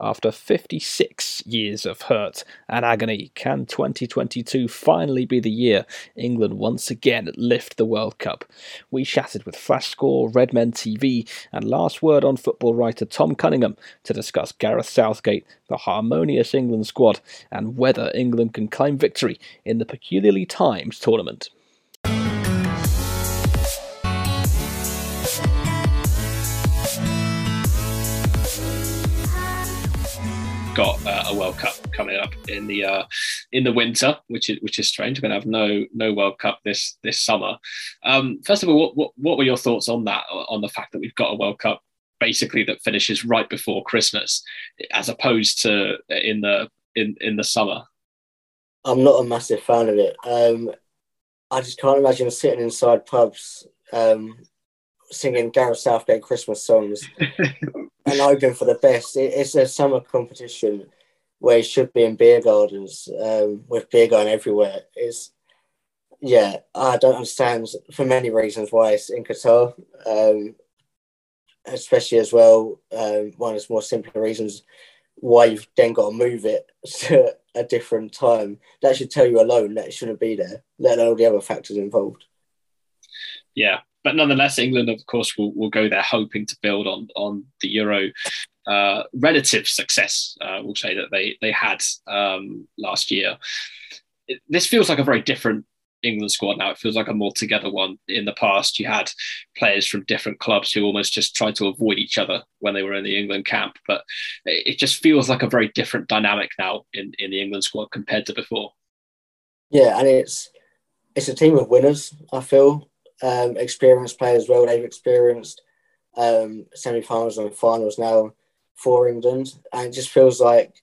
After 56 years of hurt and agony, can 2022 finally be the year England once again lift the World Cup? We chatted with Flash Score, Redmen TV and Last Word on Football writer Tom Cunningham to discuss Gareth Southgate, the harmonious England squad and whether England can claim victory in the peculiarly timed tournament. Got a World Cup coming up in the winter, which is strange. We're going to have no World Cup this summer. First of all, what were your thoughts on that? On the fact that we've got a World Cup basically that finishes right before Christmas, as opposed to in the summer. I'm not a massive fan of it. I just can't imagine sitting inside pubs singing Gareth Southgate Christmas songs. And hoping for the best. It's a summer competition where it should be in beer gardens with beer going everywhere. I don't understand for many reasons why it's in Qatar, especially as well. One of the more simple reasons why you've then got to move it to a different time. That should tell you alone that it shouldn't be there, let alone all the other factors involved. Yeah. But nonetheless, England, of course, will go there hoping to build on the Euro relative success, we'll say, that they had last year. This feels like a very different England squad now. It feels like a more together one. In the past, you had players from different clubs who almost just tried to avoid each other when they were in the England camp. But it just feels like a very different dynamic now in the England squad compared to before. Yeah, and it's a team of winners, I feel. Experienced players as well. They've experienced semi-finals and finals now for England, and it just feels like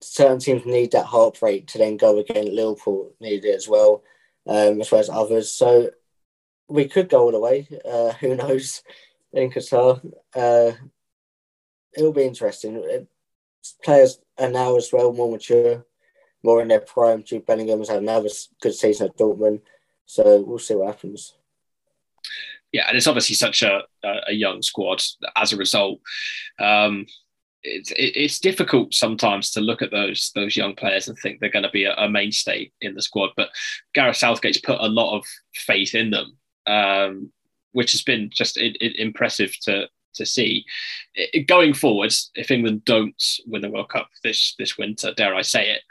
certain teams need that heartbreak to then go again. Liverpool need it as well as others. So we could go all the way. Who knows? In Qatar, it'll be interesting. Players are now as well more mature, more in their prime. Jude Bellingham has had another good season at Dortmund, so we'll see what happens. Yeah, and it's obviously such a young squad. As a result, it's difficult sometimes to look at those young players and think they're going to be a mainstay in the squad. But Gareth Southgate's put a lot of faith in them, which has been just impressive to see. Going forwards, if England don't win the World Cup this winter, dare I say it,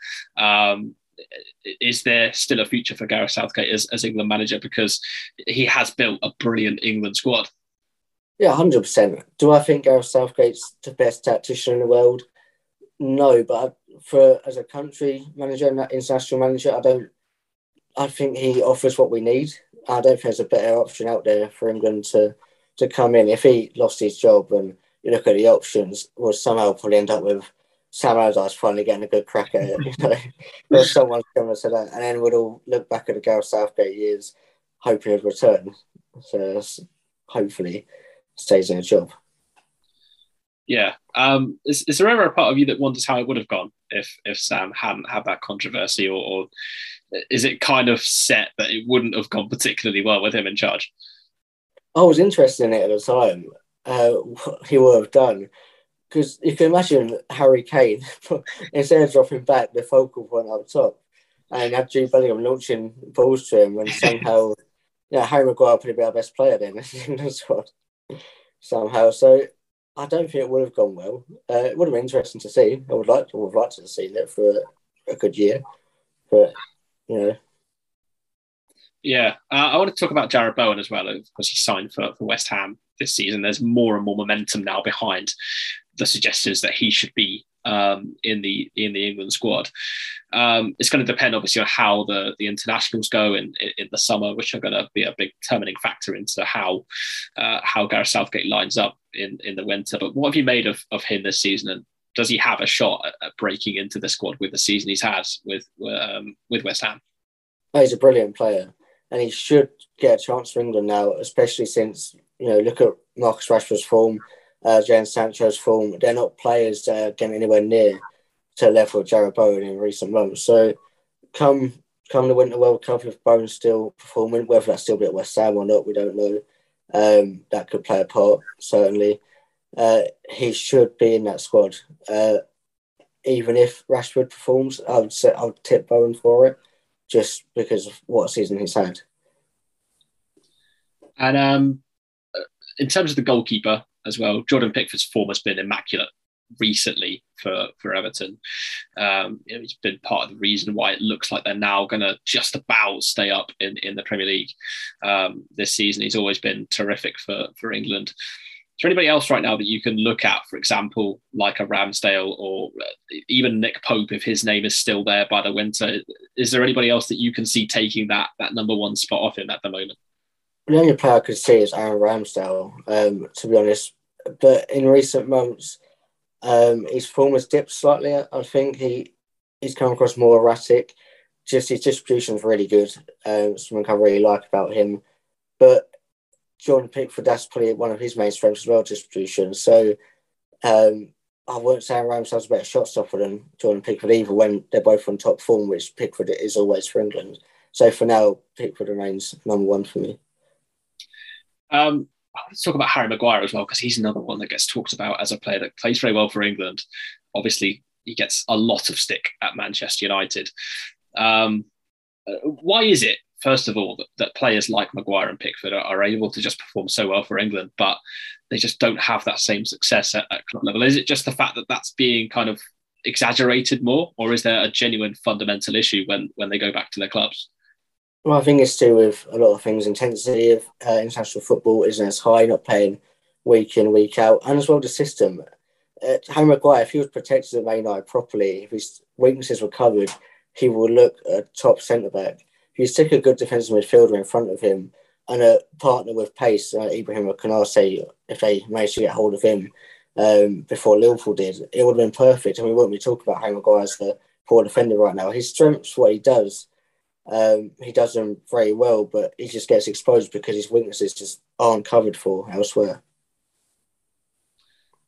is there still a future for Gareth Southgate as England manager, because he has built a brilliant England squad? Yeah, 100%. Do I think Gareth Southgate's the best tactician in the world? No, but as a country manager and international manager, I think he offers what we need. I don't think there's a better option out there for England to come in. If he lost his job and you look at the options, we'll somehow probably end up with Sam Allardyce finally getting a good crack at it. Someone's coming to that. And then we'd all look back at the Gareth Southgate years, hoping he'd return. So hopefully stays in a job. Yeah. Is there ever a part of you that wonders how it would have gone if Sam hadn't had that controversy? Or is it kind of set that it wouldn't have gone particularly well with him in charge? I was interested in it at the time, what he would have done. Because you can imagine Harry Kane, instead of dropping back, the focal point up top, and have Jude Bellingham launching balls to him, and somehow, Harry Maguire would be our best player then in the squad somehow. So I don't think it would have gone well. It would have been interesting to see. I would like to have seen it for a good year, but Yeah, I want to talk about Jarrod Bowen as well, because he signed for West Ham this season. There's more and more momentum now behind the suggestions that he should be in the England squad. It's going to depend, obviously, on how the internationals go in the summer, which are going to be a big determining factor into how Gareth Southgate lines up in the winter. But what have you made of him this season, and does he have a shot at breaking into the squad with the season he's had with West Ham? He's a brilliant player, and he should get a chance for England now, especially since, look at Marcus Rashford's form, Jadon Sancho's form. They're not players that are getting anywhere near to the level of Jarrod Bowen in recent months. So come the Winter World Cup, if Bowen's still performing, whether that's still be at West Ham or not, we don't know. That could play a part, certainly. he should be in that squad. Even if Rashford performs, I would say I would tip Bowen for it, just because of what season he's had. And in terms of the goalkeeper as well, Jordan Pickford's form has been immaculate recently for Everton. It's been part of the reason why it looks like they're now going to just about stay up in the Premier League this season. He's always been terrific for England. Is there anybody else right now that you can look at, for example, like a Ramsdale or even Nick Pope, if his name is still there by the winter? Is there anybody else that you can see taking that number one spot off him at the moment? The only player I could see is Aaron Ramsdale, to be honest. But in recent months, his form has dipped slightly. I think he's come across more erratic. Just his distribution is really good. Something I really like about him. But Jordan Pickford, that's probably one of his main strengths as well, distribution. So I wouldn't say Ramsdale's a better shot stopper than Jordan Pickford either when they're both on top form, which Pickford is always for England. So for now, Pickford remains number one for me. I want to talk about Harry Maguire as well, because he's another one that gets talked about as a player that plays very well for England. Obviously, he gets a lot of stick at Manchester United. Why is it, first of all, that players like Maguire and Pickford are able to just perform so well for England, but they just don't have that same success at club level? Is it just the fact that that's being kind of exaggerated more, or is there a genuine fundamental issue when they go back to their clubs? Well, I think it's to do with a lot of things. Intensity of international football isn't as high, not playing week in, week out, and as well the system. Harry Maguire, if he was protected at Man United properly, if his weaknesses were covered, he would look a top centre-back. If you stick a good defensive midfielder in front of him and a partner with pace, Ibrahim O'Kanasi, if they managed to get hold of him before Liverpool did, it would have been perfect. And we wouldn't be talking about Harry Maguire as a poor defender right now. His strength's what he does. He does them very well, but he just gets exposed because his weaknesses just aren't covered for elsewhere.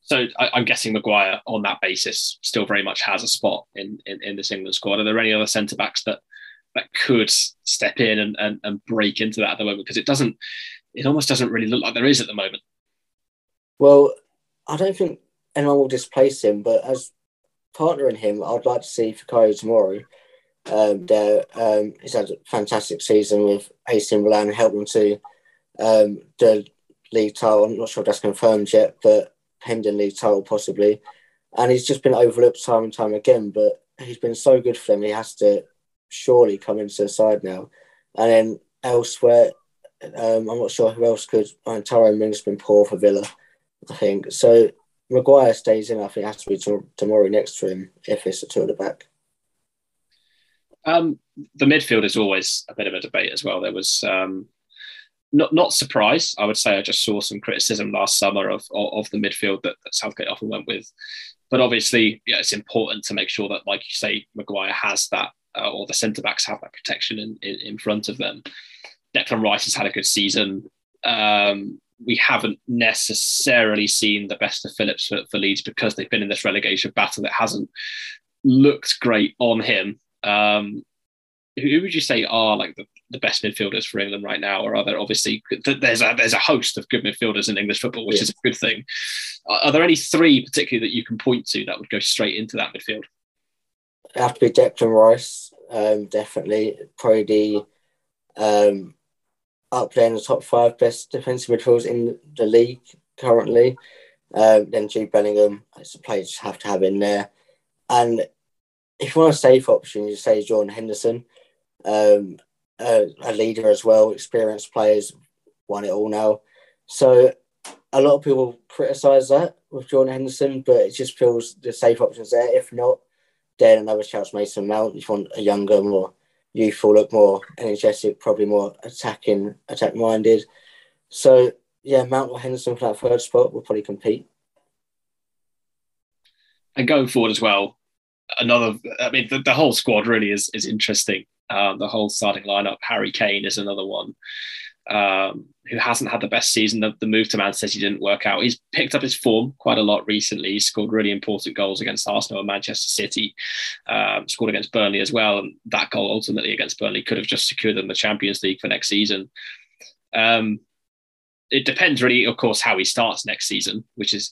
So I'm guessing Maguire, on that basis, still very much has a spot in this England squad. Are there any other centre-backs that could step in and break into that at the moment? Because it almost doesn't really look like there is at the moment. Well, I don't think anyone will displace him, but as partnering him, I'd like to see Fikayo Tomori. He's had a fantastic season with AC Milan and helped them to the league title. I'm not sure if that's confirmed yet, but pending league title possibly. And he's just been overlooked time and time again, but he's been so good for them. He has to surely come into the side now. And then elsewhere, I'm not sure who else could. Tyrone Mings has been poor for Villa, I think. So Maguire stays in. I think it has to be Tomori next to him if it's a two at the back. The midfield is always a bit of a debate as well. There was not surprise, I would say. I just saw some criticism last summer of the midfield that Southgate often went with. But obviously, yeah, it's important to make sure that, like you say, Maguire has that, or the centre-backs have that protection in front of them. Declan Rice has had a good season. We haven't necessarily seen the best of Phillips for Leeds because they've been in this relegation battle that hasn't looked great on him. Who would you say are like the best midfielders for England right now? Or are there obviously there's a host of good midfielders in English football, which is a good thing. Are there any three particularly that you can point to that would go straight into that midfield? It'd have to be Declan Rice, definitely. Probably up there in the top five best defensive midfielders in the league currently. Then Jude Bellingham, it's a player you just have to have in there. And if you want a safe option, you say Jordan Henderson, a leader as well. Experienced players won it all now. So a lot of people criticise that with Jordan Henderson, but it just feels the safe option's there. If not, then another shout's Mason Mount. If you want a younger, more youthful look, more energetic, probably more attack-minded. So, yeah, Mount or Henderson for that third spot will probably compete. And going forward as well, the whole squad really is interesting. The whole starting lineup. Harry Kane is another one who hasn't had the best season. The move to Man City didn't work out. He's picked up his form quite a lot recently. He's scored really important goals against Arsenal and Manchester City. Scored against Burnley as well, and that goal ultimately against Burnley could have just secured them the Champions League for next season. it depends really, of course, how he starts next season, which is,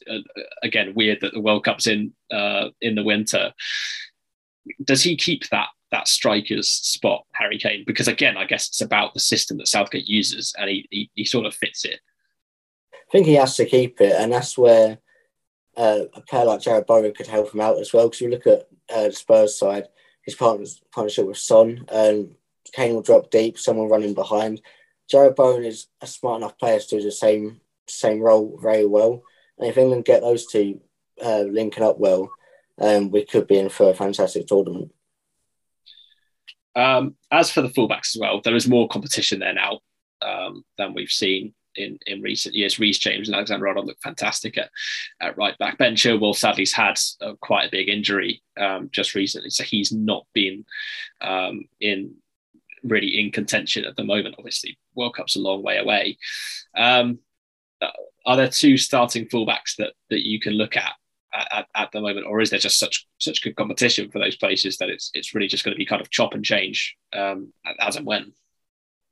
again, weird that the World Cup's in the winter. Does he keep that striker's spot, Harry Kane? Because, again, I guess it's about the system that Southgate uses, and he sort of fits it. I think he has to keep it, and that's where a player like Jarrod Bowen could help him out as well. Because you look at the Spurs side, his partnership with Son, Kane will drop deep, someone running behind. Jarrod Bowen is a smart enough player to do the same role very well. And if England get those two linking up well, we could be in for a fantastic tournament. As for the fullbacks as well, there is more competition there now than we've seen in recent years. Reece James and Alexander-Arnold look fantastic at right back. Ben Chilwell sadly's had quite a big injury just recently, so he's not been in contention at the moment. Obviously, World Cup's a long way away. Are there two starting fullbacks that you can look at the moment, or is there just such good competition for those places that it's really just going to be kind of chop and change as and when?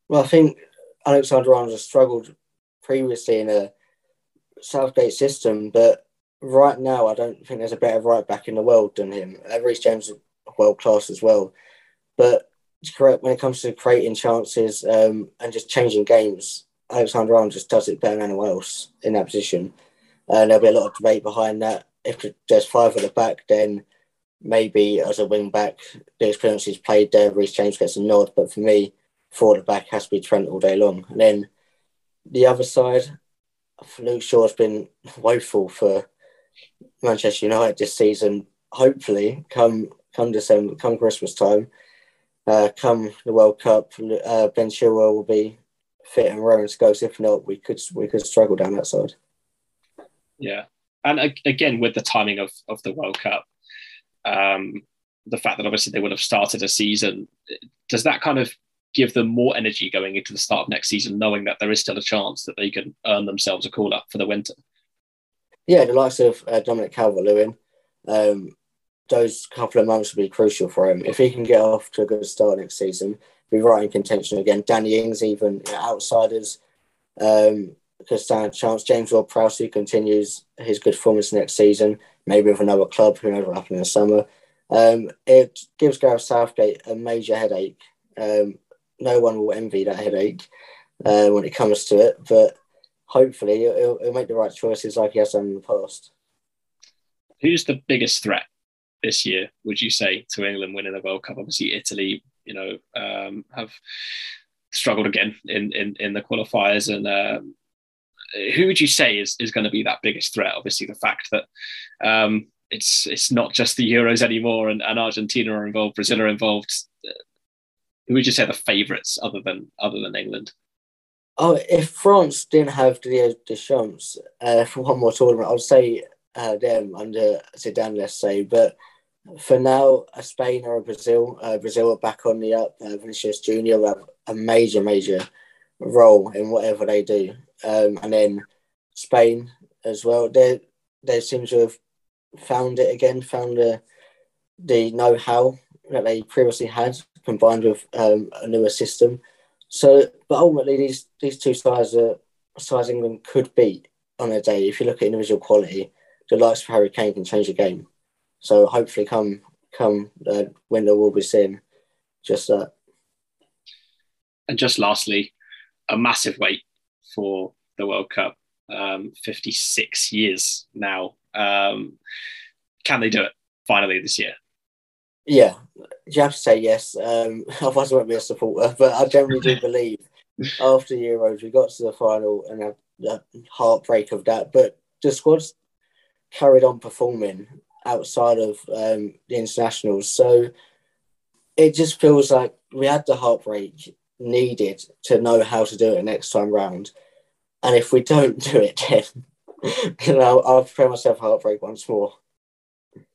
Well, I think Alexander-Arnold has struggled previously in a Southgate system, but right now I don't think there's a better right back in the world than him. Reece James is world class as well, but correct, when it comes to creating chances and just changing games, Alexander-Arnold just does it better than anyone else in that position. And there'll be a lot of debate behind that. If there's five at the back, then maybe as a wing-back, the experience he's played there, Reece James gets a nod. But for me, four at the back has to be Trent all day long. And then the other side, Luke Shaw's been woeful for Manchester United this season. Hopefully, come December, come Christmas time, come the World Cup, Ben Chilwell will be fit and raring to go. So if not, we could struggle down that side. Yeah, and again with the timing of the World Cup, the fact that obviously they would have started a season, does that kind of give them more energy going into the start of next season, knowing that there is still a chance that they can earn themselves a call up for the winter? Yeah, the likes of Dominic Calvert-Lewin. Those couple of months will be crucial for him. If he can get off to a good start next season, be right in contention again. Danny Ings, even outsiders, could stand a chance. James Ward-Prowse, who continues his good performance next season, maybe with another club, who knows what happened in the summer. It gives Gareth Southgate a major headache. No one will envy that headache when it comes to it, but hopefully he'll make the right choices like he has done in the past. Who's the biggest threat this year, would you say, to England winning the World Cup? Obviously, Italy, have struggled again in the qualifiers. And who would you say is going to be that biggest threat? Obviously, the fact that it's not just the Euros anymore, and Argentina are involved, Brazil are involved. Who would you say are the favourites other than England? Oh, if France didn't have Didier Deschamps for one more tournament, I would say them under Zidane, let's say, but for now, Spain or Brazil. Brazil are back on the up. Vinicius Junior will have a major role in whatever they do, and then Spain as well. They seem to have found it again, found the know-how that they previously had, combined with a newer system. So, but ultimately, these two sides are sides England could beat on a day. If you look at individual quality, the likes of Harry Kane can change the game. So hopefully come winter, we'll be seeing just that. And just lastly, a massive wait for the World Cup, 56 years now. Can they do it finally this year? Yeah, you have to say yes. Otherwise I won't be a supporter, but I generally do believe after Euros, we got to the final and had the heartbreak of that, but the squad's carried on performing outside of the internationals. So it just feels like we had the heartbreak needed to know how to do it next time round. And if we don't do it, then I'll prepare myself for heartbreak once more.